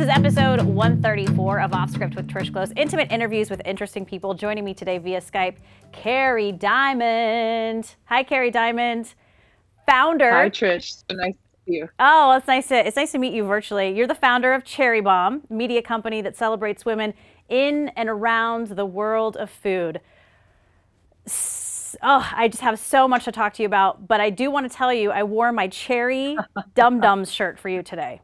This is episode 134 of Offscript with Trish Close. Intimate interviews with interesting people. Joining me today via Skype, Carrie Diamond. Hi, Carrie Diamond, founder. Hi, Trish. It's been nice to see you. Oh, well, it's nice to meet you virtually. You're the founder of Cherry Bomb, a media company that celebrates women in and around the world of food. Oh, I just have so much to talk to you about, but I do want to tell you I wore my cherry dum-dums shirt for you today.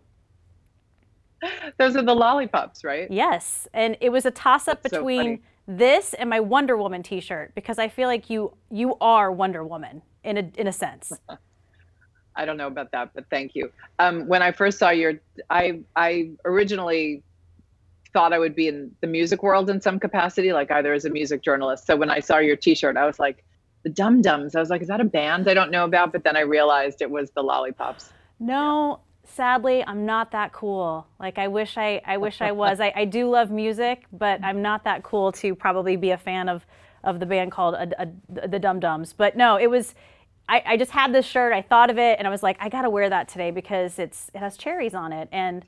Those are the lollipops, right? Yes, and it was a toss-up between this and my Wonder Woman t-shirt, because I feel like you are Wonder Woman in a sense. I don't know about that, but thank you. When I first saw your, I originally thought I would be in the music world in some capacity, like either as a music journalist. So when I saw your t-shirt, I was like, the Dum Dums. I was like, is that a band I don't know about? But then I realized it was the lollipops. No, yeah. Sadly, I'm not that cool. Like I wish I was. I do love music, but I'm not that cool to probably be a fan of the band called the Dum Dums. But no, it was, I just had this shirt. I thought of it and I was like, I got to wear that today because it has cherries on it. And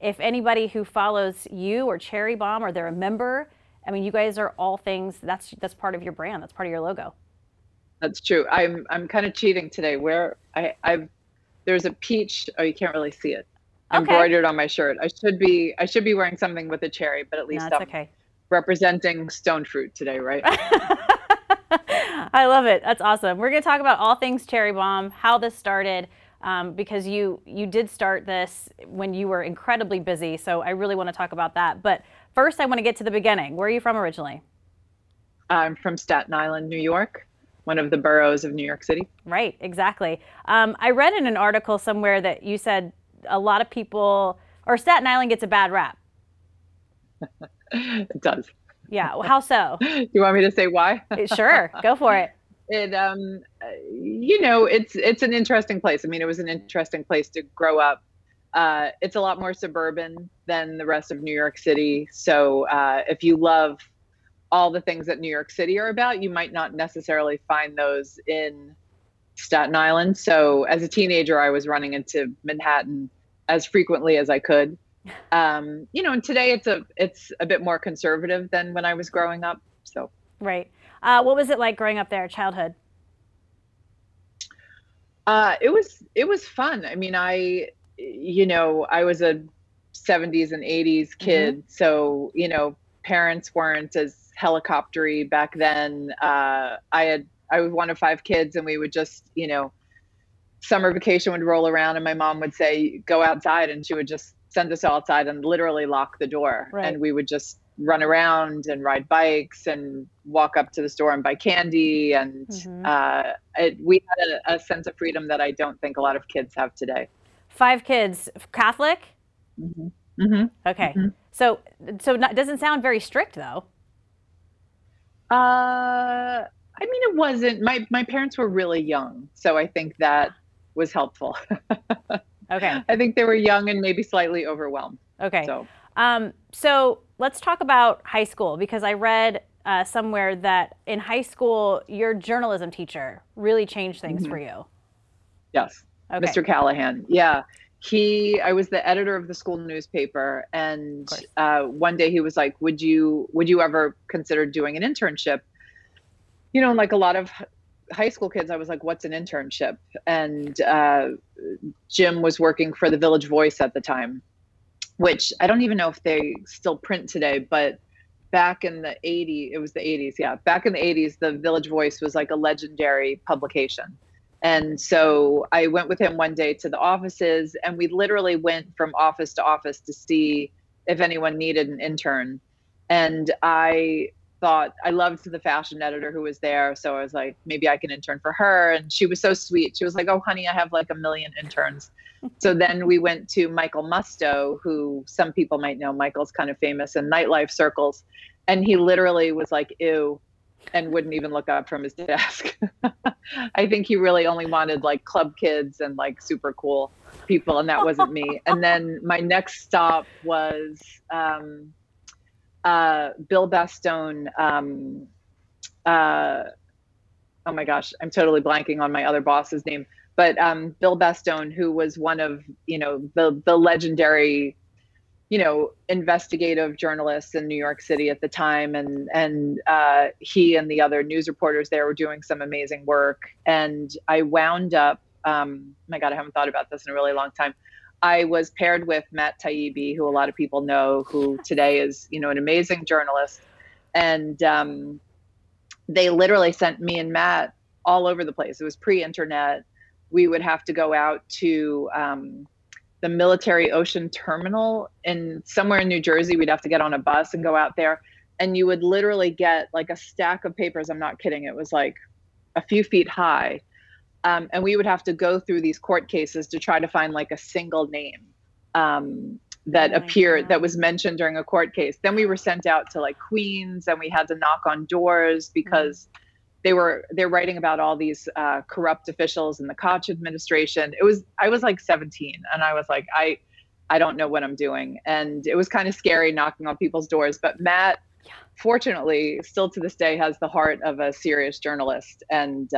if anybody who follows you or Cherry Bomb or they're a member, I mean, you guys are all things. That's part of your brand. That's part of your logo. That's true. I'm kind of cheating today. Where there's a peach. Oh, you can't really see it. Okay. Embroidered on my shirt. I should be wearing something with a cherry, but at least I'm okay. Representing stone fruit today, right? I love it. That's awesome. We're going to talk about all things Cherry Bomb, how this started. Because you did start this when you were incredibly busy, so I really want to talk about that. But first, I want to get to the beginning. Where are you from originally? I'm from Staten Island, New York, one of the boroughs of New York City. Right, exactly. I read in an article somewhere that you said a lot of people, or Staten Island gets a bad rap. It does. Yeah, well, how so? Do you want me to say why? Sure, go for it. It, it's an interesting place. I mean, it was an interesting place to grow up. It's a lot more suburban than the rest of New York City. So if you love all the things that New York City are about, you might not necessarily find those in Staten Island. So as a teenager, I was running into Manhattan as frequently as I could. And today it's a bit more conservative than when I was growing up. So right. What was it like growing up there, childhood? It was fun. I mean, I was a 70s and 80s kid. Mm-hmm. So, parents weren't as helicoptery back then. I was one of five kids, and we would just, summer vacation would roll around and my mom would say, go outside. And she would just send us all outside and literally lock the door. Right. And we would just run around and ride bikes and walk up to the store and buy candy. And mm-hmm. We had a sense of freedom that I don't think a lot of kids have today. Five kids, Catholic? Mm-hmm. Mm-hmm. Okay. Mm-hmm. So it doesn't sound very strict though. It wasn't. My parents were really young. So I think that was helpful. Okay. I think they were young and maybe slightly overwhelmed. Okay. So let's talk about high school, because I read somewhere that in high school, your journalism teacher really changed things mm-hmm. for you. Yes. Okay. Mr. Callahan. Yeah. I was the editor of the school newspaper. And one day he was like, would you ever consider doing an internship? And like a lot of high school kids, I was like, what's an internship? And Jim was working for the Village Voice at the time, which I don't even know if they still print today, but back in the 80s, it was the 80s, yeah. Back in the 80s, the Village Voice was like a legendary publication. And so I went with him one day to the offices, and we literally went from office to office to see if anyone needed an intern. And I thought, I loved the fashion editor who was there, so I was like, maybe I can intern for her. And she was so sweet. She was like, oh, honey, I have like a million interns. So then we went to Michael Musto, who some people might know. Michael's kind of famous in nightlife circles. And he literally was like, ew, and wouldn't even look up from his desk. I think he really only wanted like club kids and like super cool people. And that wasn't me. And then my next stop was Bill Bastone. Oh my gosh, I'm totally blanking on my other boss's name. But Bill Bastone, who was one of the legendary you know, investigative journalists in New York City at the time. And he and the other news reporters there were doing some amazing work. And I wound up, my God, I haven't thought about this in a really long time. I was paired with Matt Taibbi, who a lot of people know, who today is, you know, an amazing journalist. And they literally sent me and Matt all over the place. It was pre-internet. We would have to go out to the military ocean terminal in somewhere in New Jersey. We'd have to get on a bus and go out there. And you would literally get like a stack of papers. I'm not kidding. It was like a few feet high. And we would have to go through these court cases to try to find like a single name that appeared, that was mentioned during a court case. Then we were sent out to like Queens, and we had to knock on doors because they're writing about all these corrupt officials in the Koch administration. I was like 17, and I was like, I don't know what I'm doing. And it was kind of scary knocking on people's doors. But Matt, fortunately, still to this day has the heart of a serious journalist. And,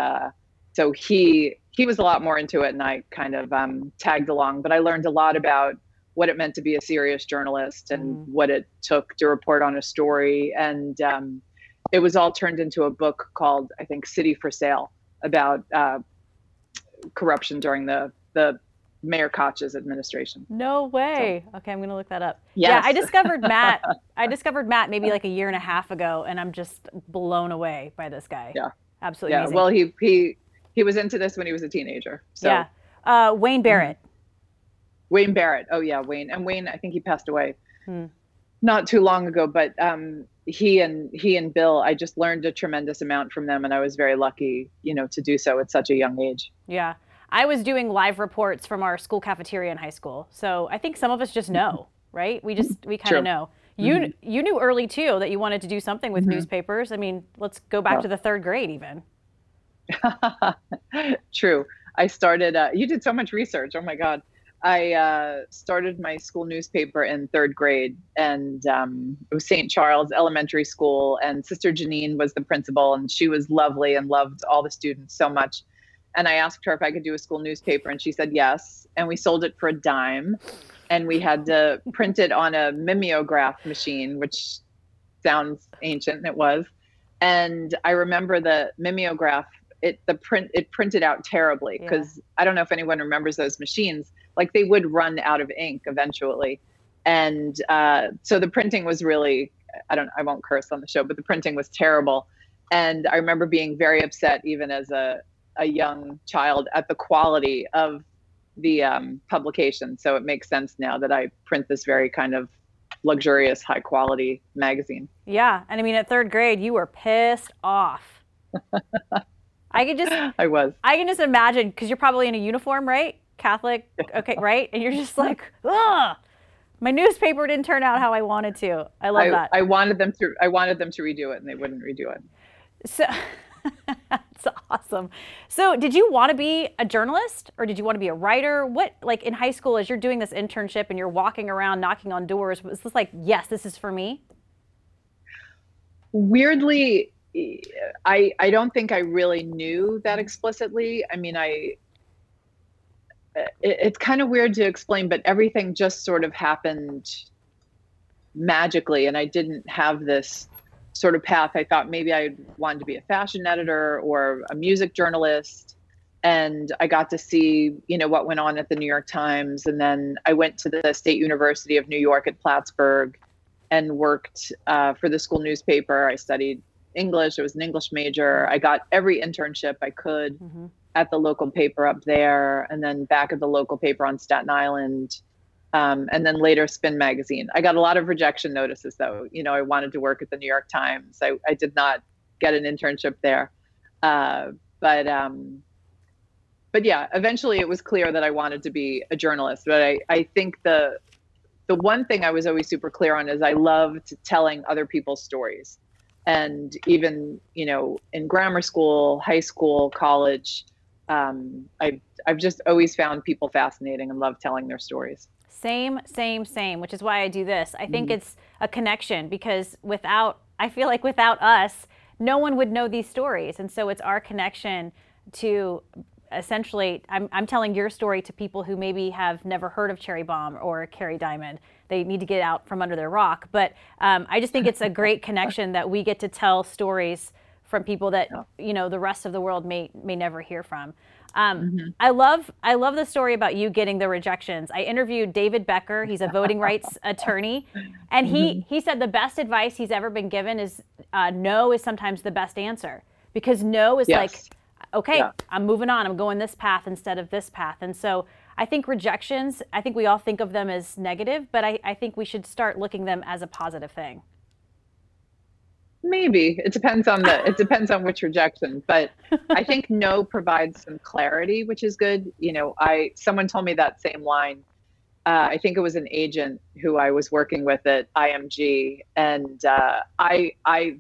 so he was a lot more into it, and I kind of tagged along. But I learned a lot about what it meant to be a serious journalist and what it took to report on a story. And it was all turned into a book called, I think, City for Sale, about corruption during the Mayor Koch's administration. No way. So, okay, I'm going to look that up. Yes. Yeah, I discovered Matt maybe like a year and a half ago, and I'm just blown away by this guy. Yeah. Absolutely. Yeah. Amazing. Well, he was into this when he was a teenager. So. Yeah. Wayne Barrett. Wayne Barrett. Oh, yeah, Wayne. And Wayne, I think he passed away not too long ago. But he and Bill, I just learned a tremendous amount from them. And I was very lucky, you know, to do so at such a young age. Yeah. I was doing live reports from our school cafeteria in high school. So I think some of us just know, right? We kind of know. You knew early, too, that you wanted to do something with newspapers. I mean, let's go back to the third grade, even. True. I started, you did so much research. Oh, my God. I started my school newspaper in third grade, and it was St. Charles Elementary School, and Sister Janine was the principal, and she was lovely and loved all the students so much. And I asked her if I could do a school newspaper, and she said yes, and we sold it for $0.10. And we had to print it on a mimeograph machine, which sounds ancient, and it was. And I remember the mimeograph, it printed out terribly because I don't know if anyone remembers those machines. Like, they would run out of ink eventually. And so the printing was really, I won't curse on the show, but the printing was terrible. And I remember being very upset even as a young child at the quality of the publication. So it makes sense now that I print this very kind of luxurious, high quality magazine. Yeah. And I mean, at third grade, you were pissed off. I can just imagine, because you're probably in a uniform, right? Catholic. Okay. Right. And you're just like, ugh, my newspaper didn't turn out how I wanted to. I love that. I wanted them to redo it, and they wouldn't redo it. So that's awesome. So did you want to be a journalist, or did you want to be a writer? What, like in high school, as you're doing this internship and you're walking around knocking on doors, was this like, yes, this is for me? Weirdly, I don't think I really knew that explicitly. I mean, it's kind of weird to explain, but everything just sort of happened magically, and I didn't have this sort of path. I thought maybe I wanted to be a fashion editor or a music journalist. And I got to see, you know, what went on at the New York Times. And then I went to the State University of New York at Plattsburgh and worked for the school newspaper. I studied English. I was an English major. I got every internship I could at the local paper up there, and then back at the local paper on Staten Island. And then later Spin Magazine. I got a lot of rejection notices, though. You know, I wanted to work at the New York Times. I did not get an internship there. But yeah, eventually it was clear that I wanted to be a journalist. But I think the one thing I was always super clear on is I loved telling other people's stories. And even, you know, in grammar school, high school, college, I've just always found people fascinating and love telling their stories. Same, which is why I do this. I think it's a connection, because without us, no one would know these stories. And so it's our connection to essentially, I'm telling your story to people who maybe have never heard of Cherry Bomb or Carrie Diamond. They need to get out from under their rock. But I just think it's a great connection that we get to tell stories from people that, you know, the rest of the world may never hear from. I love the story about you getting the rejections. I interviewed David Becker. He's a voting rights attorney. And he said the best advice he's ever been given is no is sometimes the best answer, because no is like, okay, I'm moving on. I'm going this path instead of this path. And so I think rejections, I think we all think of them as negative, but I think we should start looking them as a positive thing. Maybe it depends on which rejection, but I think no provides some clarity, which is good. You know, someone told me that same line. I think it was an agent who I was working with at IMG, and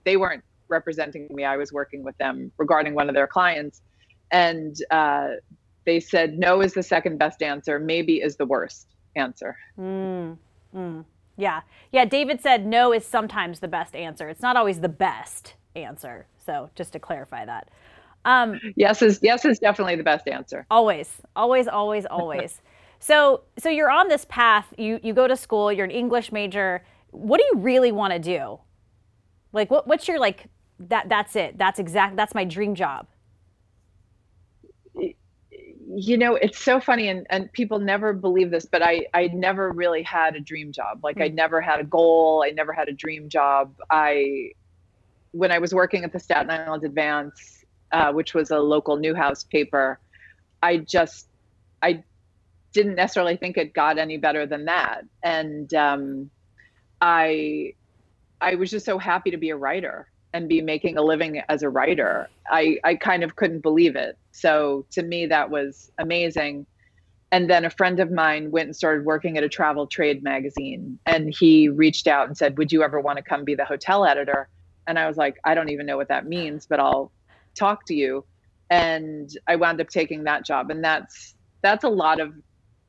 they weren't representing me. I was working with them regarding one of their clients, and they said no is the second best answer, maybe is the worst answer. Yeah. David said no is sometimes the best answer. It's not always the best answer. So just to clarify that. Yes is definitely the best answer. Always. So you're on this path. You go to school. You're an English major. What do you really want to do? Like, what's your like? That's it. That's my dream job. You know, it's so funny, and people never believe this, but I never really had a dream job. Like, I never had a goal. I never had a dream job. When I was working at the Staten Island Advance, which was a local Newhouse paper, I didn't necessarily think it got any better than that. And I was just so happy to be a writer and be making a living as a writer. I kind of couldn't believe it. So to me, that was amazing. And then a friend of mine went and started working at a travel trade magazine. And he reached out and said, would you ever want to come be the hotel editor? And I was like, I don't even know what that means, but I'll talk to you. And I wound up taking that job. And that's a lot of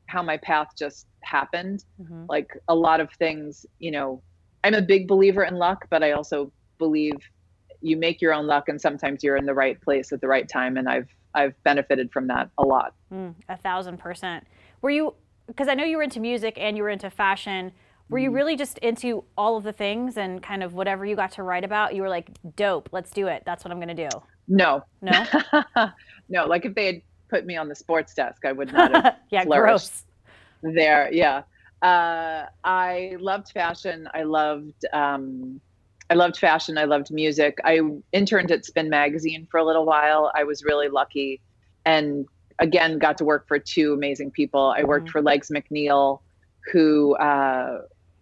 how my path just happened. Mm-hmm. Like a lot of things, you know, I'm a big believer in luck, but I also believe you make your own luck, and sometimes you're in the right place at the right time, and I've benefited from that a lot. 1,000%. Were you, because I know you were into music and you were into fashion, were you really just into all of the things, and kind of whatever you got to write about, you were like, dope, let's do it, that's what I'm gonna do? No. No, like if they had put me on the sports desk, I would not have flourished. Gross. I loved fashion. I loved music. I interned at Spin Magazine for a little while. I was really lucky, and again, got to work for two amazing people. I worked for Legs McNeil, who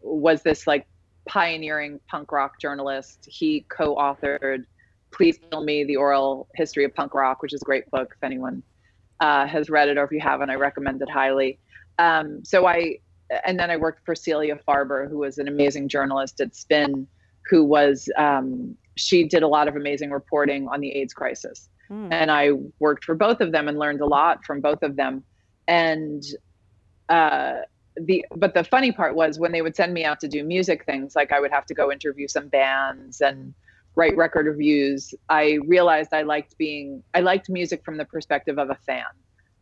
was this like pioneering punk rock journalist. He co-authored Please Kill Me, The Oral History of Punk Rock, which is a great book if anyone has read it, or if you haven't, I recommend it highly. And then I worked for Celia Farber, who was an amazing journalist at Spin, who was, she did a lot of amazing reporting on the AIDS crisis. And I worked for both of them and learned a lot from both of them. And but the funny part was, when they would send me out to do music things, like I would have to go interview some bands and write record reviews, I realized I liked music from the perspective of a fan,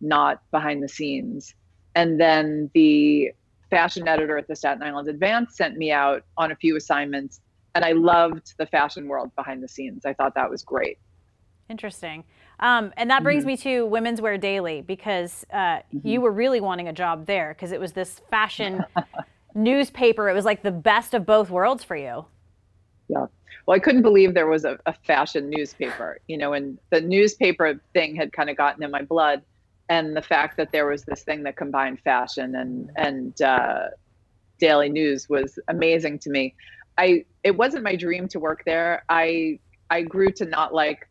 not behind the scenes. And then the fashion editor at the Staten Island Advance sent me out on a few assignments, and I loved the fashion world behind the scenes. I thought that was great. Interesting. And that brings me to Women's Wear Daily, because you were really wanting a job there, because it was this fashion newspaper. It was like the best of both worlds for you. Yeah. Well, I couldn't believe there was a fashion newspaper, you know, and the newspaper thing had kind of gotten in my blood. And the fact that there was this thing that combined fashion and daily news was amazing to me. It wasn't my dream to work there. I grew to not like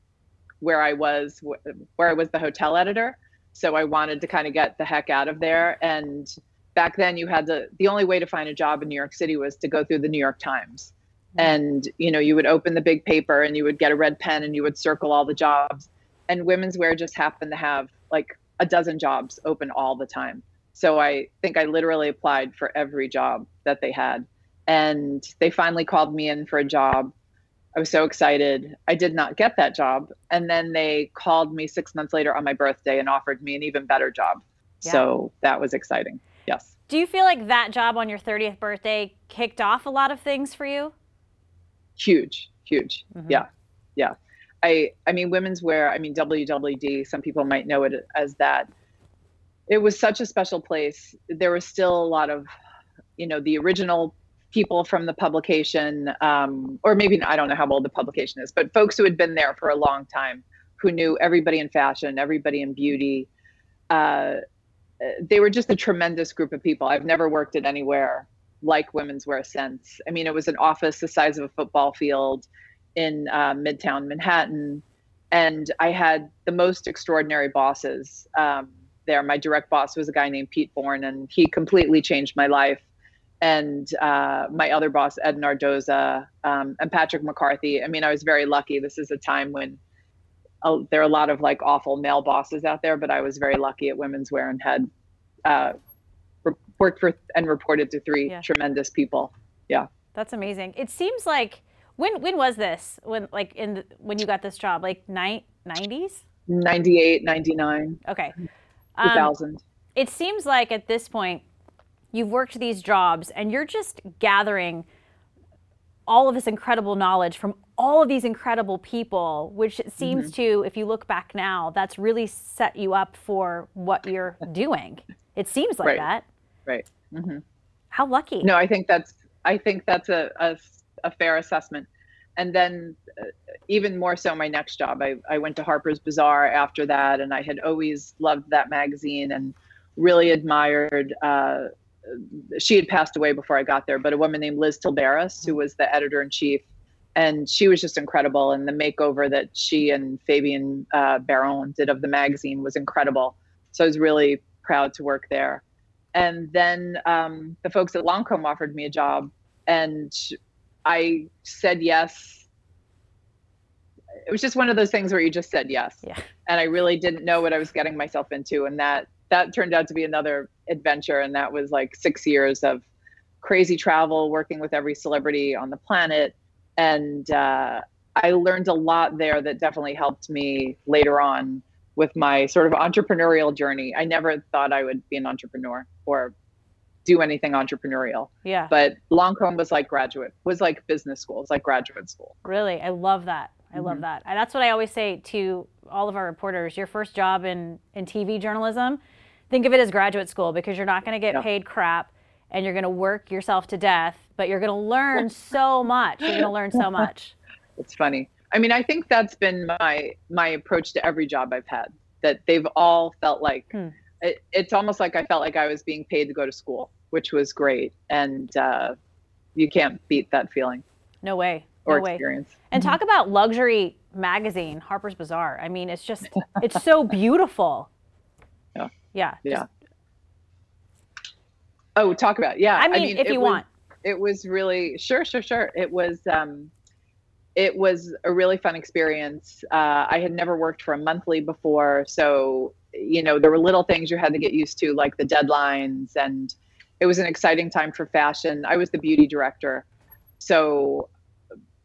where I was the hotel editor. So I wanted to kind of get the heck out of there. And back then the only way to find a job in New York City was to go through the New York Times. And, you know, you would open the big paper and you would get a red pen and you would circle all the jobs. And Women's Wear just happened to have like a dozen jobs open all the time. So I think I literally applied for every job that they had. And they finally called me in for a job. I was so excited. I did not get that job. And then they called me 6 months later on my birthday and offered me an even better job. Yeah. So that was exciting. Yes. Do you feel like that job on your 30th birthday kicked off a lot of things for you? Huge. Mm-hmm. Yeah. I mean, women's wear, I mean, WWD, some people might know it as that. It was such a special place. There was still a lot of, you know, the original people from the publication, or maybe, I don't know how old the publication is, but folks who had been there for a long time, who knew everybody in fashion, everybody in beauty. They were just a tremendous group of people. I've never worked at anywhere like Women's Wear since. I mean, it was an office the size of a football field in Midtown Manhattan. And I had the most extraordinary bosses there. My direct boss was a guy named Pete Bourne, and he completely changed my life. And my other boss, Ed Nardoza, and Patrick McCarthy. I mean, I was very lucky. This is a time when there are a lot of like awful male bosses out there, but I was very lucky at Women's Wear and had worked for and reported to three tremendous people. Yeah. That's amazing. It seems like, when was this? When you got this job, like 90s? 98, 99. Okay. 2000. It seems like at this point, you've worked these jobs and you're just gathering all of this incredible knowledge from all of these incredible people, which it seems to, if you look back now, that's really set you up for what you're doing. It seems like that. Right. Mm-hmm. How lucky. No, I think that's a fair assessment. And then even more so my next job, I went to Harper's Bazaar after that, and I had always loved that magazine and really admired, she had passed away before I got there, but a woman named Liz Tilberis, who was the editor-in-chief, and she was just incredible. And the makeover that she and Fabian Baron did of the magazine was incredible. So I was really proud to work there. And then the folks at Lancôme offered me a job, and I said yes. It was just one of those things where you just said yes. Yeah. And I really didn't know what I was getting myself into, and that turned out to be another adventure. And that was like 6 years of crazy travel, working with every celebrity on the planet. And I learned a lot there that definitely helped me later on with my sort of entrepreneurial journey. I never thought I would be an entrepreneur or do anything entrepreneurial. Yeah. But Lancôme was like business school. It was like graduate school. Really? I love that. I love that. And that's what I always say to all of our reporters. Your first job in TV journalism, think of it as graduate school, because you're not going to get paid crap and you're going to work yourself to death, but you're going to learn so much. You're going to learn so much. It's funny. I mean, I think that's been my approach to every job I've had, that they've all felt like it's almost like I felt like I was being paid to go to school, which was great. And you can't beat that feeling. No way. Or experience. And talk about luxury magazine, Harper's Bazaar. I mean, it's just, it's so beautiful. Yeah. Oh, talk about it. Yeah. I mean if you want. It was really, sure. It was a really fun experience. I had never worked for a monthly before. So, you know, there were little things you had to get used to, like the deadlines, and it was an exciting time for fashion. I was the beauty director. So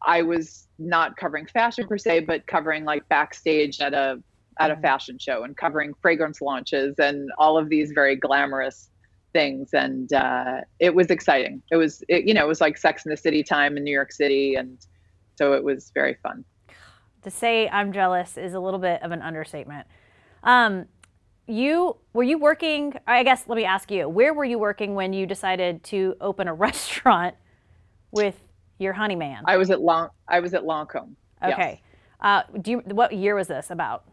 I was not covering fashion per se, but covering like backstage at a fashion show, and covering fragrance launches and all of these very glamorous things. And it was exciting. It was like Sex and the City time in New York City. And so it was very fun. To say I'm jealous is a little bit of an understatement. Were you working, I guess, let me ask you, where were you working when you decided to open a restaurant with your honey man? I was at Lancôme. Okay. Yes. What year was this about?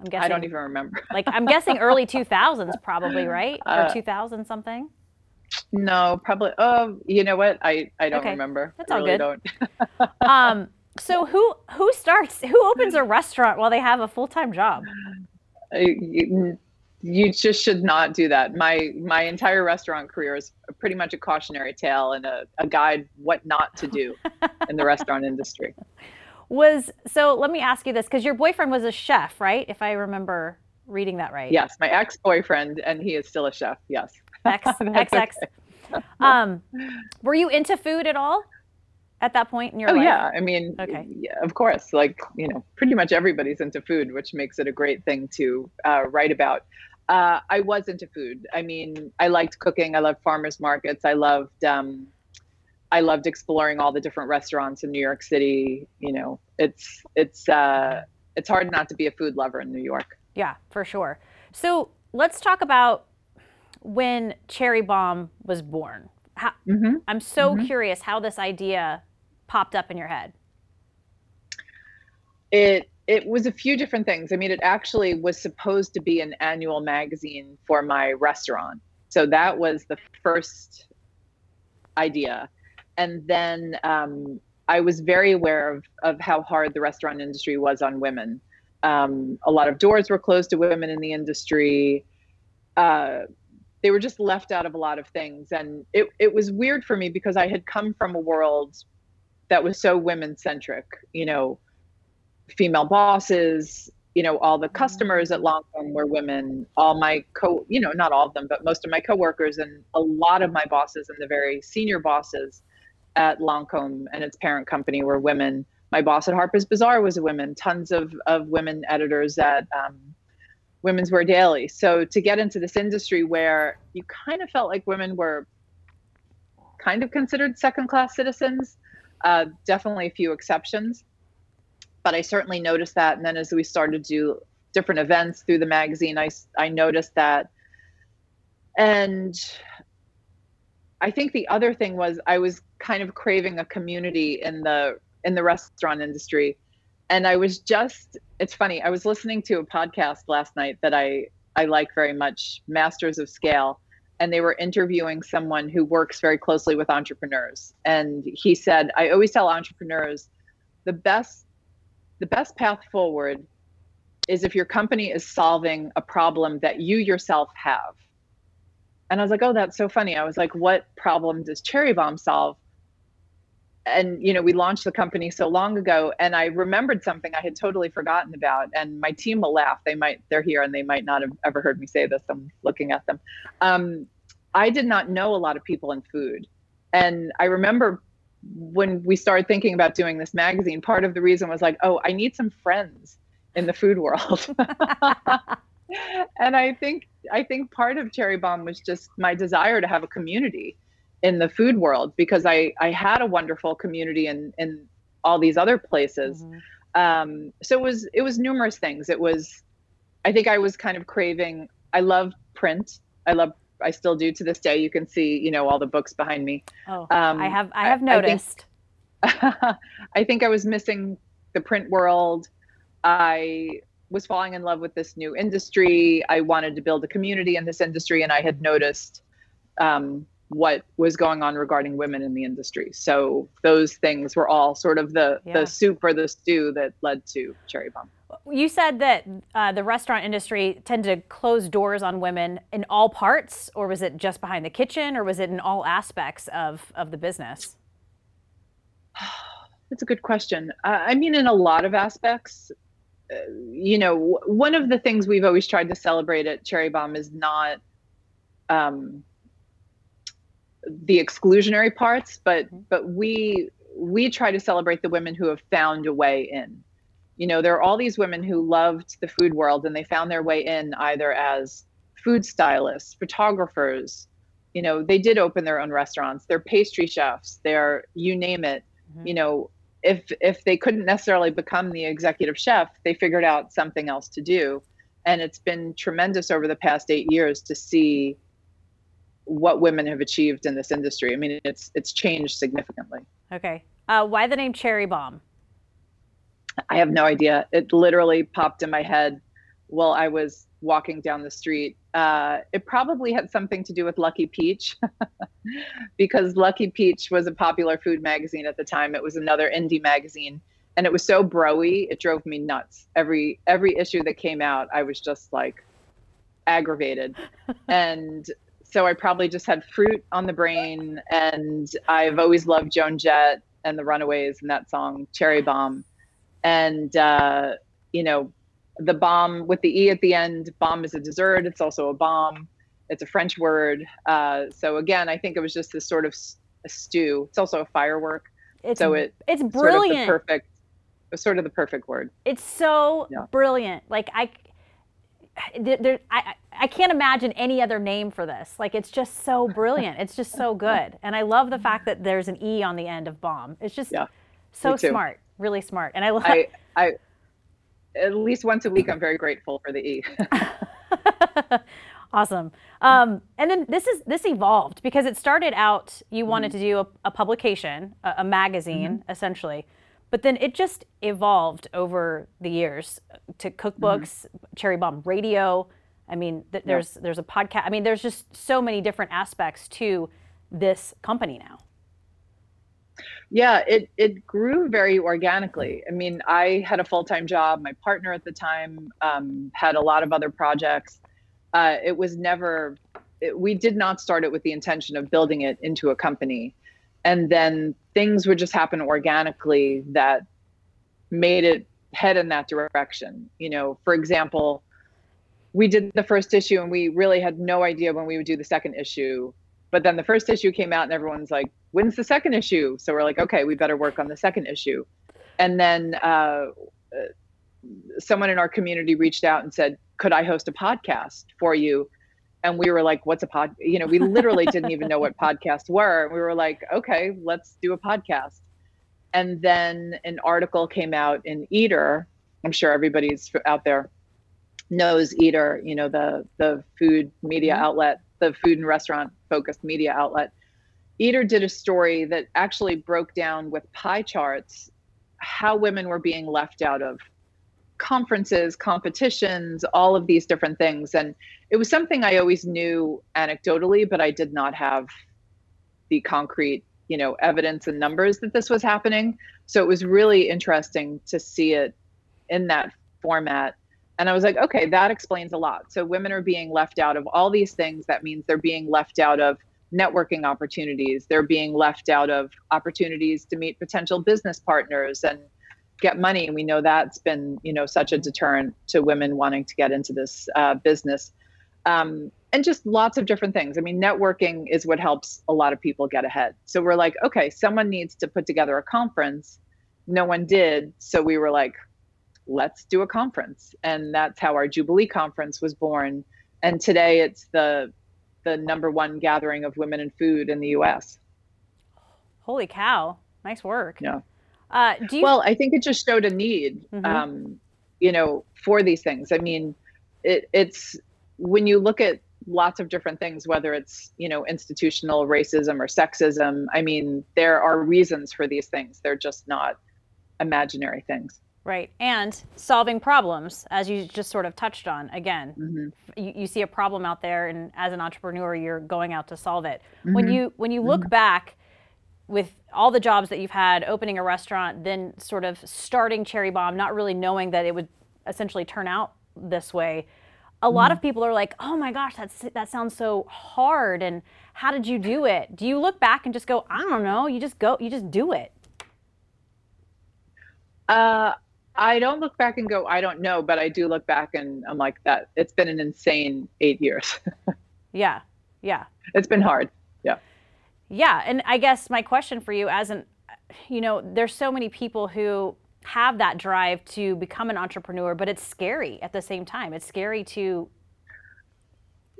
I'm guessing. I don't even remember. Like, I'm guessing early 2000s probably, right? Or 2000 something? No, probably. Oh, you know what? I don't remember. That's all really good. Don't. So who opens a restaurant while they have a full-time job? You just should not do that. My entire restaurant career is pretty much a cautionary tale and a guide what not to do in the restaurant industry. So let me ask you this, because your boyfriend was a chef, right? If I remember reading that right. Yes, my ex-boyfriend, and he is still a chef, yes. Ex. Were you into food at all at that point in your life? Oh, yeah. I mean, okay. Yeah, of course, like, you know, pretty much everybody's into food, which makes it a great thing to write about. I was into food. I mean, I liked cooking. I loved farmers markets. I loved exploring all the different restaurants in New York City. You know, it's hard not to be a food lover in New York. Yeah, for sure. So let's talk about when Cherry Bomb was born. I'm so curious how this idea popped up in your head. It was a few different things. I mean, it actually was supposed to be an annual magazine for my restaurant. So that was the first idea. And then I was very aware of how hard the restaurant industry was on women. A lot of doors were closed to women in the industry. They were just left out of a lot of things. And it was weird for me because I had come from a world that was so women-centric, you know, female bosses, you know, all the customers at Lancôme were women, all my you know, not all of them, but most of my coworkers and a lot of my bosses and the very senior bosses at Lancôme and its parent company were women. My boss at Harper's Bazaar was a woman, tons of women editors at Women's Wear Daily. So to get into this industry where you kind of felt like women were kind of considered second-class citizens, definitely a few exceptions. But I certainly noticed that. And then as we started to do different events through the magazine, I noticed that. And I think the other thing was I was kind of craving a community in the restaurant industry. And I was just, it's funny, I was listening to a podcast last night that I like very much, Masters of Scale. And they were interviewing someone who works very closely with entrepreneurs. And he said, I always tell entrepreneurs, the best path forward is if your company is solving a problem that you yourself have. And I was like, oh, that's so funny. I was like, what problem does Cherry Bomb solve? And, you know, we launched the company so long ago, and I remembered something I had totally forgotten about. And my team will laugh. They're here and they might not have ever heard me say this. I'm looking at them. I did not know a lot of people in food. And I remember when we started thinking about doing this magazine, part of the reason was like, oh, I need some friends in the food world. And I think part of Cherry Bomb was just my desire to have a community in the food world, because I had a wonderful community in all these other places. So it was numerous things. It was, I think I was kind of craving, I love print. I still do to this day. You can see, you know, all the books behind me. Oh, I have noticed. I think I was missing the print world. I was falling in love with this new industry. I wanted to build a community in this industry, and I had noticed what was going on regarding women in the industry. So those things were all sort of the soup or the stew that led to Cherry Bomb. You said that the restaurant industry tended to close doors on women in all parts, or was it just behind the kitchen, or was it in all aspects of the business? That's a good question. I mean, in a lot of aspects. You know, one of the things we've always tried to celebrate at Cherry Bomb is not the exclusionary parts, but we try to celebrate the women who have found a way in. You know, there are all these women who loved the food world and they found their way in either as food stylists, photographers, you know, they did open their own restaurants, they're pastry chefs, they're, you name it. You know, if they couldn't necessarily become the executive chef, they figured out something else to do. And it's been tremendous over the past 8 years to see what women have achieved in this industry. I mean, it's changed significantly. Okay. Why the name Cherry Bomb? I have no idea. It literally popped in my head while I was walking down the street. It probably had something to do with Lucky Peach because Lucky Peach was a popular food magazine at the time. It was another indie magazine and it was so bro-y, it drove me nuts. Every issue that came out, I was just like aggravated. And so I probably just had fruit on the brain, and I've always loved Joan Jett and the Runaways and that song, Cherry Bomb. And, you know, the bomb with the E at the end, bomb is a dessert. It's also a bomb. It's a French word. So again, I think it was just this sort of a stew. It's also a firework. It's brilliant. Sort of the perfect word. It's so brilliant. Like I can't imagine any other name for this. Like, it's just so brilliant. It's just so good. And I love the fact that there's an E on the end of bomb. It's just so smart, really smart. And I love I at least once a week, I'm very grateful for the E. Awesome. And then this evolved because it started out, you wanted to do a publication, a magazine, essentially. But then it just evolved over the years to cookbooks, Cherry Bomb radio. I mean, there's a podcast. I mean, there's just so many different aspects to this company now. Yeah, it grew very organically. I mean, I had a full-time job. My partner at the time had a lot of other projects. It was never, we did not start it with the intention of building it into a company. And then things would just happen organically that made it head in that direction. You know, for example, we did the first issue and we really had no idea when we would do the second issue. But then the first issue came out and everyone's like, when's the second issue? So we're like, okay, we better work on the second issue. And then someone in our community reached out and said, could I host a podcast for you? And we were like, what's a pod? You know, we literally didn't even know what podcasts were. We were like, okay, let's do a podcast. And then an article came out in Eater. I'm sure everybody's out there knows Eater, you know, the food media outlet, the food and restaurant focused media outlet. Eater did a story that actually broke down with pie charts how women were being left out of conferences, competitions, all of these different things. And it was something I always knew anecdotally, but I did not have the concrete, you know, evidence and numbers that this was happening. So it was really interesting to see it in that format. And I was like, okay, that explains a lot. So women are being left out of all these things. That means they're being left out of networking opportunities. They're being left out of opportunities to meet potential business partners and get money. And we know that's been, you know, such a deterrent to women wanting to get into this business, and just lots of different things. I mean, networking is what helps a lot of people get ahead. So we're like, okay, someone needs to put together a conference. No one did. So we were like, let's do a conference. And that's how our Jubilee conference was born. And today it's the number one gathering of women in food in the US. Holy cow. Nice work. Yeah. Well, I think it just showed a need, you know, for these things. I mean, it's when you look at lots of different things, whether it's, you know, institutional racism or sexism, I mean, there are reasons for these things. They're just not imaginary things. Right. And solving problems, as you just sort of touched on, again, you see a problem out there, and as an entrepreneur, you're going out to solve it. When you look back with all the jobs that you've had, opening a restaurant, then sort of starting Cherry Bomb, not really knowing that it would essentially turn out this way, a lot of people are like, oh my gosh, that sounds so hard. And how did you do it? Do you look back and just go, I don't know, you just do it? I don't look back and go, I don't know, but I do look back and I'm like that. It's been an insane 8 years. Yeah. It's been hard. Yeah. And I guess my question for you you know, there's so many people who have that drive to become an entrepreneur, but it's scary at the same time. It's scary to.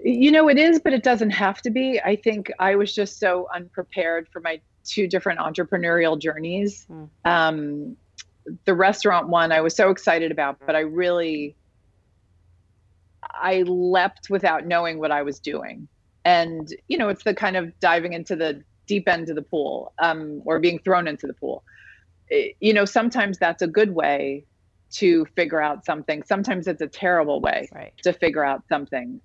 You know, it is, but it doesn't have to be. I think I was just so unprepared for my two different entrepreneurial journeys. The restaurant one I was so excited about, but I leapt without knowing what I was doing. And, you know, it's the kind of diving into the deep end of the pool, or being thrown into the pool. You know, sometimes that's a good way to figure out something. Sometimes it's a terrible way to figure out something.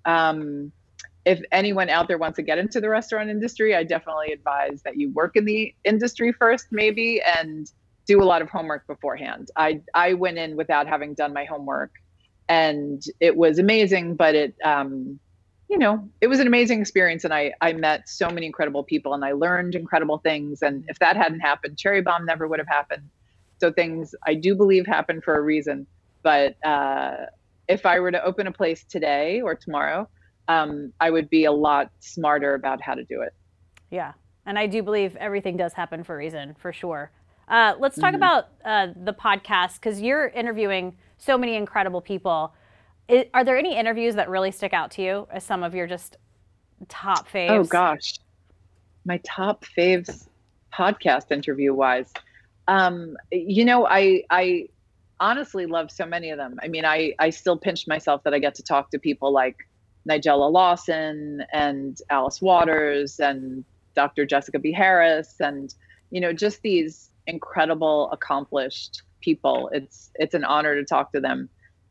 If anyone out there wants to get into the restaurant industry, I definitely advise that you work in the industry first, maybe, and do a lot of homework beforehand. I went in without having done my homework, and it was amazing, but it was an amazing experience. And I met so many incredible people and I learned incredible things. And if that hadn't happened, Cherry Bomb never would have happened. So things I do believe happen for a reason. But if I were to open a place today or tomorrow, I would be a lot smarter about how to do it. Yeah. And I do believe everything does happen for a reason, for sure. Let's talk about the podcast, because you're interviewing so many incredible people. Are there any interviews that really stick out to you as some of your just top faves? Oh, gosh. My top faves podcast interview-wise. I honestly love so many of them. I mean, I still pinch myself that I get to talk to people like Nigella Lawson and Alice Waters and Dr. Jessica B. Harris and, you know, just these incredible, accomplished people. It's an honor to talk to them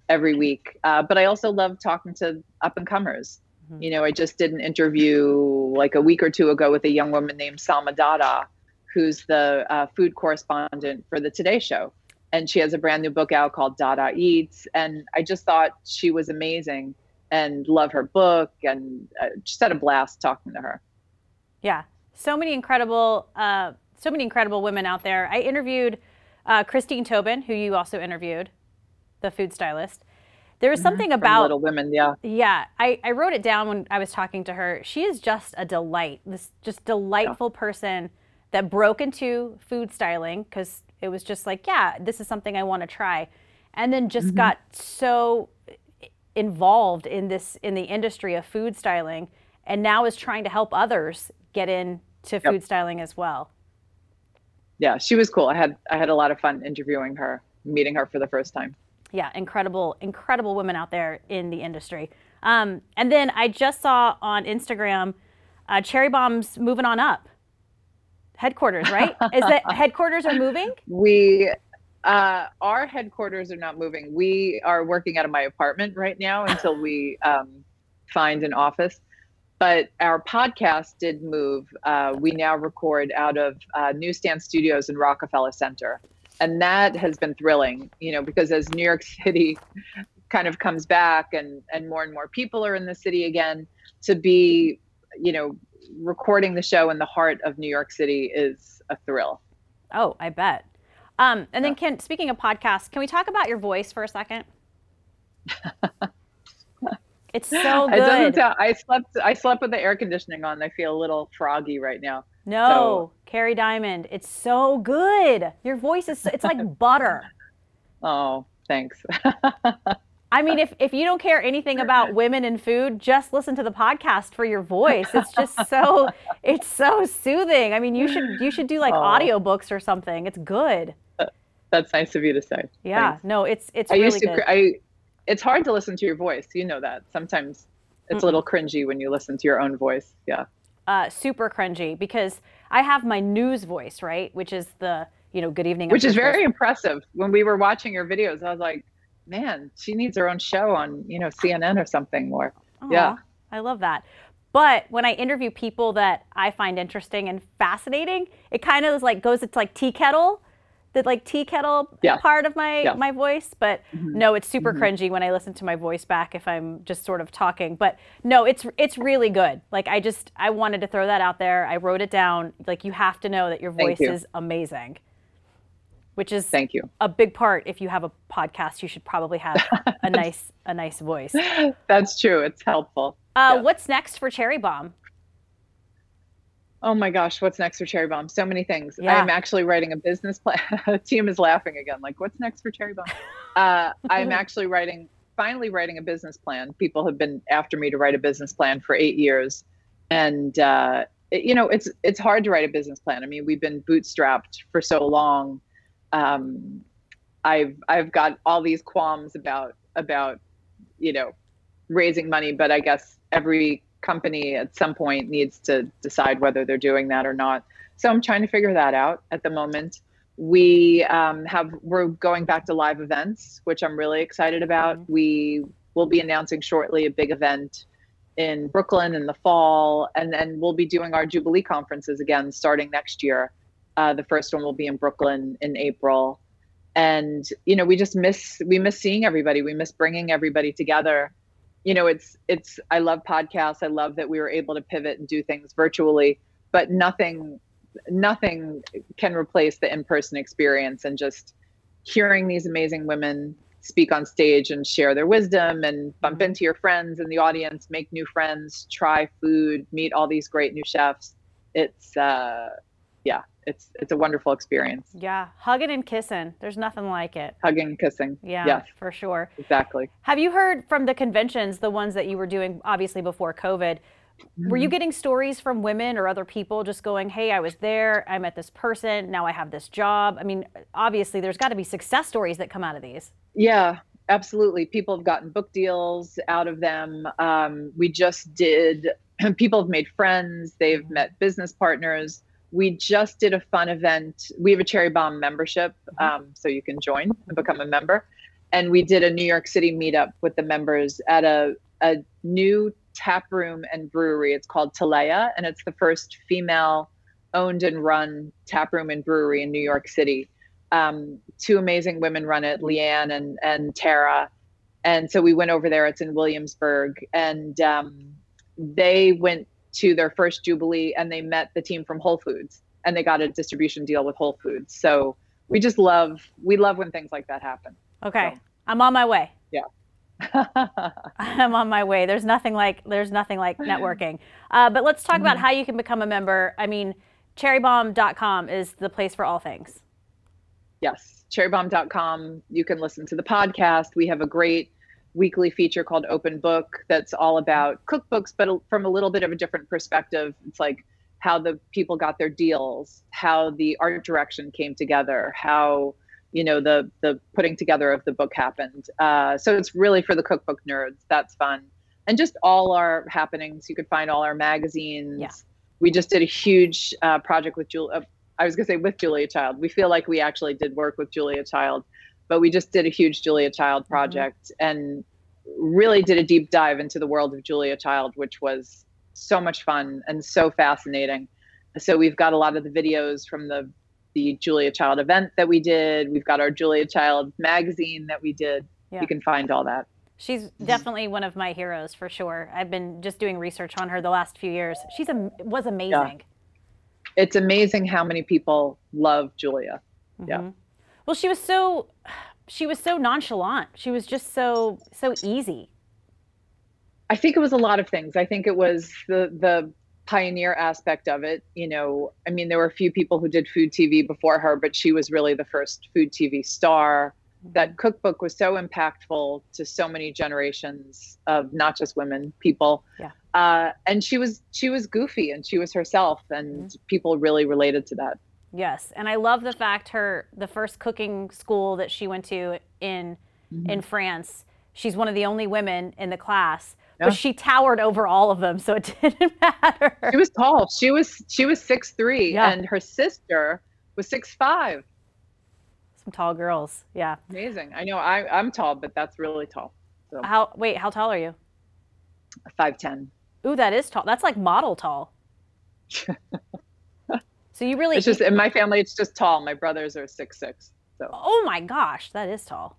every week. But I also love talking to up-and-comers. Mm-hmm. You know, I just did an interview like a week or two ago with a young woman named Salma Dada, who's the food correspondent for the Today Show. And she has a brand new book out called Dada Eats. And I just thought she was amazing and love her book. And just had a blast talking to her. Yeah. So many incredible women out there. I interviewed Christine Tobin, who you also interviewed, the food stylist. There was something about Little Women. Yeah. Yeah. I wrote it down when I was talking to her. She is just a delight, this just delightful person that broke into food styling because it was just like, yeah, this is something I want to try. And then just got so involved in the industry of food styling, and now is trying to help others get into food styling as well. Yeah, she was cool. I had a lot of fun interviewing her, meeting her for the first time. Yeah, incredible women out there in the industry. And then I just saw on Instagram, Cherry Bomb's moving on up. Headquarters, right? Is that headquarters are moving? Our headquarters are not moving. We are working out of my apartment right now until we find an office. But our podcast did move. We now record out of Newsstand Studios in Rockefeller Center. And that has been thrilling, you know, because as New York City kind of comes back and more people are in the city again, to be, you know, recording the show in the heart of New York City is a thrill. Oh, I bet. And then speaking of podcasts, can we talk about your voice for a second? It's so good. It doesn't sound, I slept with the air conditioning on. I feel a little froggy right now. No, so. Carrie Diamond, it's so good. Your voice is, it's like butter. Oh, thanks. I mean, if you don't care anything about women and food, just listen to the podcast for your voice. It's just so, it's so soothing. I mean, you should do like audiobooks or something. It's good. That's nice of you to say. Yeah, thanks. No, it's really good. It's hard to listen to your voice. You know that. Sometimes it's a little cringy when you listen to your own voice. Yeah. Super cringy, because I have my news voice, right? Which is the, you know, good evening. Which is very impressive. When we were watching your videos, I was like, man, she needs her own show on, you know, CNN or something more. Aww, yeah. I love that. But when I interview people that I find interesting and fascinating, it kind of is like goes, it's like tea kettle part of my voice. But no, it's super cringy when I listen to my voice back if I'm just sort of talking. But no, it's really good. Like I wanted to throw that out there. I wrote it down. Like you have to know that your voice is amazing. Which is a big part. If you have a podcast, you should probably have a nice voice. That's true. It's helpful. What's next for Cherry Bomb? Oh my gosh, what's next for Cherry Bomb? So many things. Yeah. I'm actually writing a business plan. Team is laughing again. Like, what's next for Cherry Bomb? I'm actually finally writing a business plan. People have been after me to write a business plan for 8 years, and you know, it's hard to write a business plan. I mean, we've been bootstrapped for so long. I've got all these qualms about, you know, raising money, but I guess every company at some point needs to decide whether they're doing that or not. So I'm trying to figure that out at the moment. We're going back to live events, which I'm really excited about. Mm-hmm. We will be announcing shortly a big event in Brooklyn in the fall, and then we'll be doing our Jubilee conferences again, starting next year. The first one will be in Brooklyn in April. And, you know, we miss seeing everybody. We miss bringing everybody together. You know, I love podcasts. I love that we were able to pivot and do things virtually, but nothing can replace the in-person experience and just hearing these amazing women speak on stage and share their wisdom and bump into your friends in the audience, make new friends, try food, meet all these great new chefs. It's, yeah, it's a wonderful experience. Yeah. Hugging and kissing. There's nothing like it. Hugging and kissing. Yeah, yes. For sure. Exactly. Have you heard from the conventions, the ones that you were doing obviously before COVID, were you getting stories from women or other people just going, hey, I was there, I met this person, now I have this job? I mean, obviously there's got to be success stories that come out of these. Yeah, absolutely. People have gotten book deals out of them. We just did, people have made friends, they've met business partners. We just did a fun event. We have a Cherry Bomb membership, so you can join and become a member. And we did a New York City meetup with the members at a new tap room and brewery. It's called Talea, and it's the first female owned and run tap room and brewery in New York City. Two amazing women run it, Leanne and Tara. And so we went over there. It's in Williamsburg, and they went to their first Jubilee and they met the team from Whole Foods and they got a distribution deal with Whole Foods. So we just love when things like that happen. Okay. So, I'm on my way. Yeah. I'm on my way. There's nothing like networking. But let's talk about how you can become a member. I mean, cherrybomb.com is the place for all things. Yes, cherrybomb.com. You can listen to the podcast. We have a great weekly feature called Open Book that's all about cookbooks, but from a little bit of a different perspective. It's like how the people got their deals, how the art direction came together, how the putting together of the book happened. So it's really for the cookbook nerds. That's fun. And just all our happenings. You could find all our magazines. Yeah. We just did a huge project with Julia Child. We feel like we actually did work with Julia Child, but we just did a huge Julia Child project and really did a deep dive into the world of Julia Child, which was so much fun and so fascinating. So we've got a lot of the videos from the Julia Child event that we did. We've got our Julia Child magazine that we did. Yeah. You can find all that. She's definitely one of my heroes for sure. I've been just doing research on her the last few years. She was amazing. Yeah. It's amazing how many people love Julia. Mm-hmm. Yeah. Well, she was so nonchalant. She was just so easy. I think it was a lot of things. I think it was the pioneer aspect of it. I mean, there were a few people who did food TV before her, but she was really the first food TV star. That cookbook was so impactful to so many generations of not just women, people. Yeah. And she was goofy and she was herself, and people really related to that. Yes. And I love the fact the first cooking school that she went to in France, she's one of the only women in the class. Yeah. But she towered over all of them, so it didn't matter. She was tall. She was 6'3", yeah, and her sister was 6'5". Some tall girls, yeah. Amazing. I know I'm tall, but that's really tall. So. How tall are you? 5'10". Ooh, that is tall. That's like model tall. So you really... It's just, in my family, it's just tall. My brothers are 6'6". So. Oh my gosh, that is tall.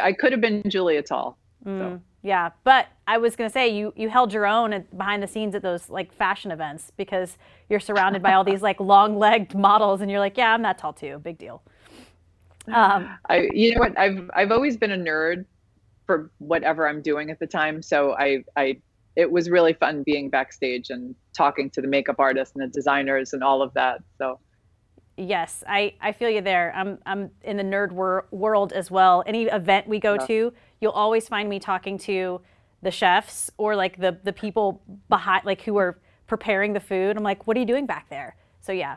I could have been Julia tall. So. Yeah, but I was going to say you held your own behind the scenes at those like fashion events because you're surrounded by all these like long-legged models, and you're like, yeah, I'm that tall too. Big deal. You know what? I've always been a nerd for whatever I'm doing at the time, so it was really fun being backstage and talking to the makeup artists and the designers and all of that. So. Yes, I feel you there. I'm in the nerd world as well. Any event we go to, you'll always find me talking to the chefs or like the people behind, like who are preparing the food. I'm like, what are you doing back there? So yeah.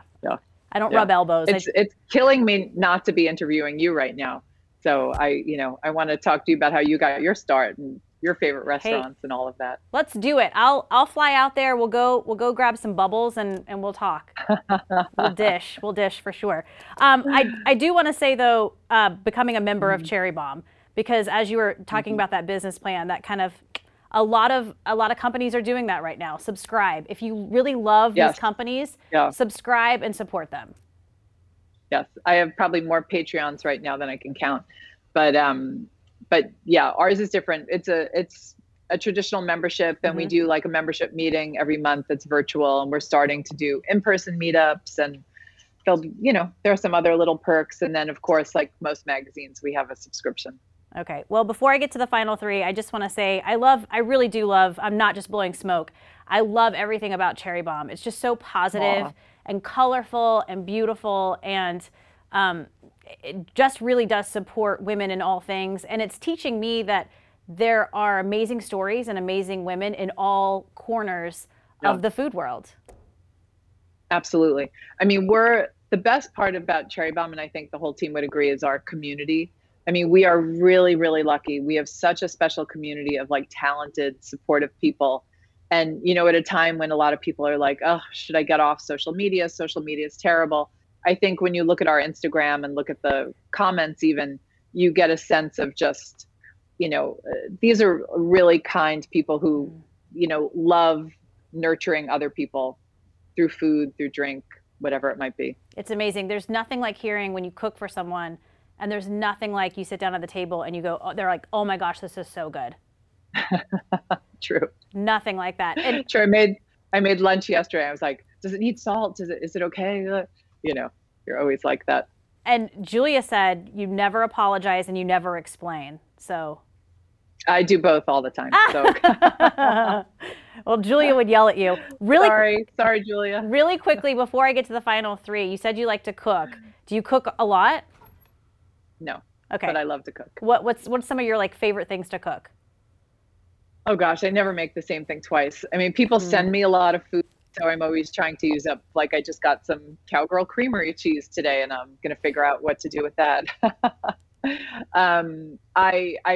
I don't rub elbows. It's killing me not to be interviewing you right now. So I want to talk to you about how you got your start and your favorite restaurants and all of that. Let's do it. I'll fly out there. We'll go grab some bubbles and we'll talk. We'll dish for sure. I do want to say though, becoming a member of Cherry Bomb, because as you were talking about that business plan, that kind of a lot of companies are doing that right now. Subscribe. If you really love these companies, subscribe and support them. Yes. I have probably more Patreons right now than I can count, but yeah, ours is different. It's a traditional membership, and we do like a membership meeting every month that's virtual, and we're starting to do in-person meetups, and there are some other little perks. And then of course, like most magazines, we have a subscription. Okay, well, before I get to the final three, I just want to say I really do love, I'm not just blowing smoke, I love everything about Cherry Bomb. It's just so positive and colorful and beautiful, and it just really does support women in all things. And it's teaching me that there are amazing stories and amazing women in all corners of the food world. Absolutely. I mean, the best part about Cherry Bomb, and I think the whole team would agree, is our community. I mean, we are really, really lucky. We have such a special community of like talented, supportive people. And, you know, at a time when a lot of people are like, oh, should I get off social media? Social media is terrible. I think when you look at our Instagram and look at the comments, even, you get a sense of just, you know, these are really kind people who, you know, love nurturing other people through food, through drink, whatever it might be. It's amazing. There's nothing like hearing when you cook for someone. And there's nothing like you sit down at the table and you go, oh, they're like, oh my gosh, this is so good. True. Nothing like that. And sure, I made lunch yesterday. I was like, does it need salt? Is it okay? You know, you're always like that. And Julia said, you never apologize and you never explain. So I do both all the time. So. Well, Julia would yell at you. Sorry, Julia. Really quickly, before I get to the final three, you said you like to cook. Do you cook a lot? No. Okay. But I love to cook. What's some of your like favorite things to cook? Oh gosh, I never make the same thing twice. I mean, people send me a lot of food, so I'm always trying to use up. Like I just got some Cowgirl Creamery cheese today, and I'm gonna figure out what to do with that. I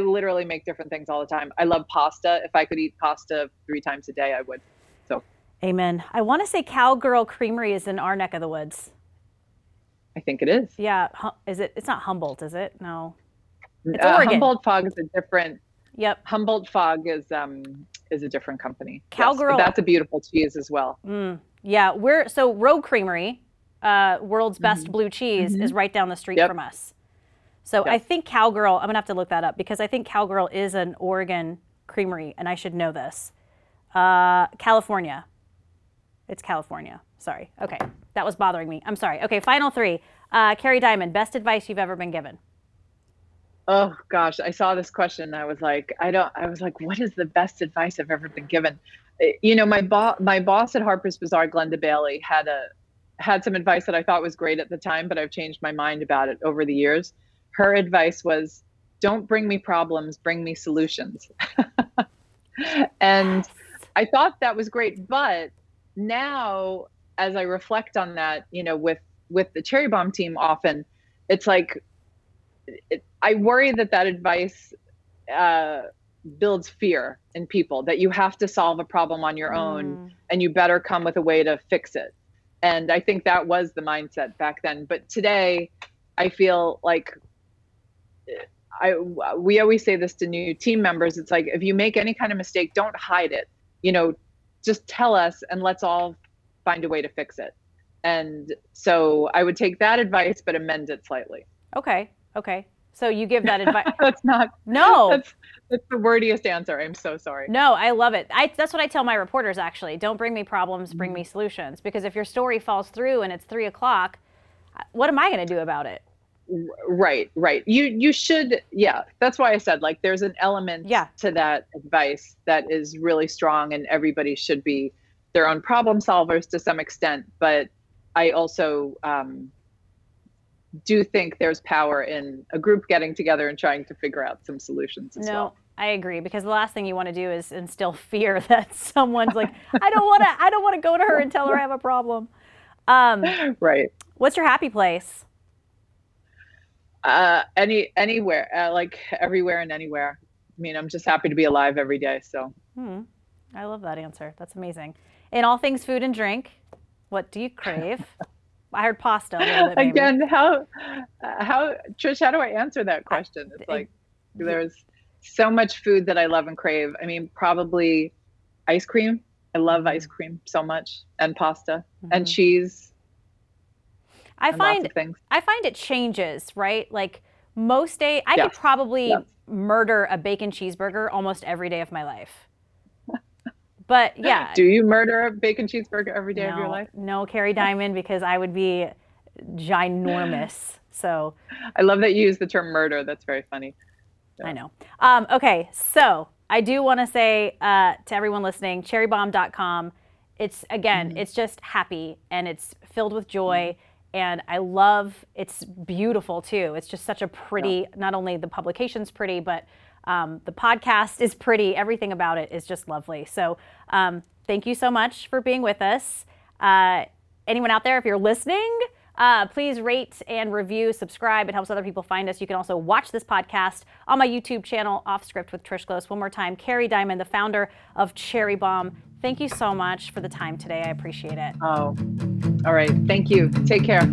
literally make different things all the time. I love pasta. If I could eat pasta 3 times a day, I would. So. Amen. I want to say Cowgirl Creamery is in our neck of the woods. I think it is. Yeah. Is it? It's not Humboldt, is it? No. It's Oregon. Humboldt Fog is a different. Yep. Humboldt Fog is a different company. Cowgirl. Yes, that's a beautiful cheese as well. Yeah. Rogue Creamery, world's best blue cheese, is right down the street from us. So I think Cowgirl, I'm going to have to look that up because I think Cowgirl is an Oregon creamery and I should know this. California. It's California. Sorry. Okay. That was bothering me. I'm sorry. Okay. Final three. Carrie Diamond, best advice you've ever been given. Oh gosh. I saw this question. I was like, what is the best advice I've ever been given? You know, my boss at Harper's Bazaar, Glenda Bailey, had some advice that I thought was great at the time, but I've changed my mind about it over the years. Her advice was, don't bring me problems, bring me solutions. And I thought that was great, but now as I reflect on that, you know, with the Cherry Bomb team, often it's like, I worry that advice builds fear in people, that you have to solve a problem on your own and you better come with a way to fix it. And I think that was the mindset back then. But today I feel like we always say this to new team members. It's like, if you make any kind of mistake, don't hide it, you know, just tell us and let's all find a way to fix it. And so I would take that advice, but amend it slightly. Okay. So you give that advice. That's the wordiest answer. I'm so sorry. No, I love it. That's what I tell my reporters, actually. Don't bring me problems, bring me solutions. Because if your story falls through and it's 3:00, what am I going to do about it? Right. You should. Yeah. That's why I said, like, there's an element to that advice that is really strong, and everybody should be their own problem solvers to some extent. But I also do think there's power in a group getting together and trying to figure out some solutions as well. I agree, because the last thing you want to do is instill fear that someone's like, I don't want to go to her and tell her I have a problem. Right. What's your happy place? Anywhere, like everywhere and anywhere. I mean, I'm just happy to be alive every day. So I love that answer. That's amazing. In all things food and drink, what do you crave? I heard pasta a little bit, maybe. Again, how Trish, how do I answer that question? It's like, there's so much food that I love and crave. I mean, probably ice cream. I love ice cream so much, and pasta and cheese. I find it changes, right? Like most day, I could probably murder a bacon cheeseburger almost every day of my life. But yeah. Do you murder a bacon cheeseburger every day of your life? No, Carrie Diamond, because I would be ginormous. So I love that you use the term murder. That's very funny. Yeah. I know. Okay, so I do want to say to everyone listening, cherrybomb.com. It's, again, it's just happy, and it's filled with joy, and I love, it's beautiful, too. It's just such a pretty, not only the publication's pretty, but the podcast is pretty. Everything about it is just lovely. So thank you so much for being with us. Anyone out there, if you're listening, please rate and review, subscribe. It helps other people find us. You can also watch this podcast on my YouTube channel, Offscript with Trish Close. One more time, Carrie Diamond, the founder of Cherry Bomb. Thank you so much for the time today. I appreciate it. Oh, all right. Thank you. Take care.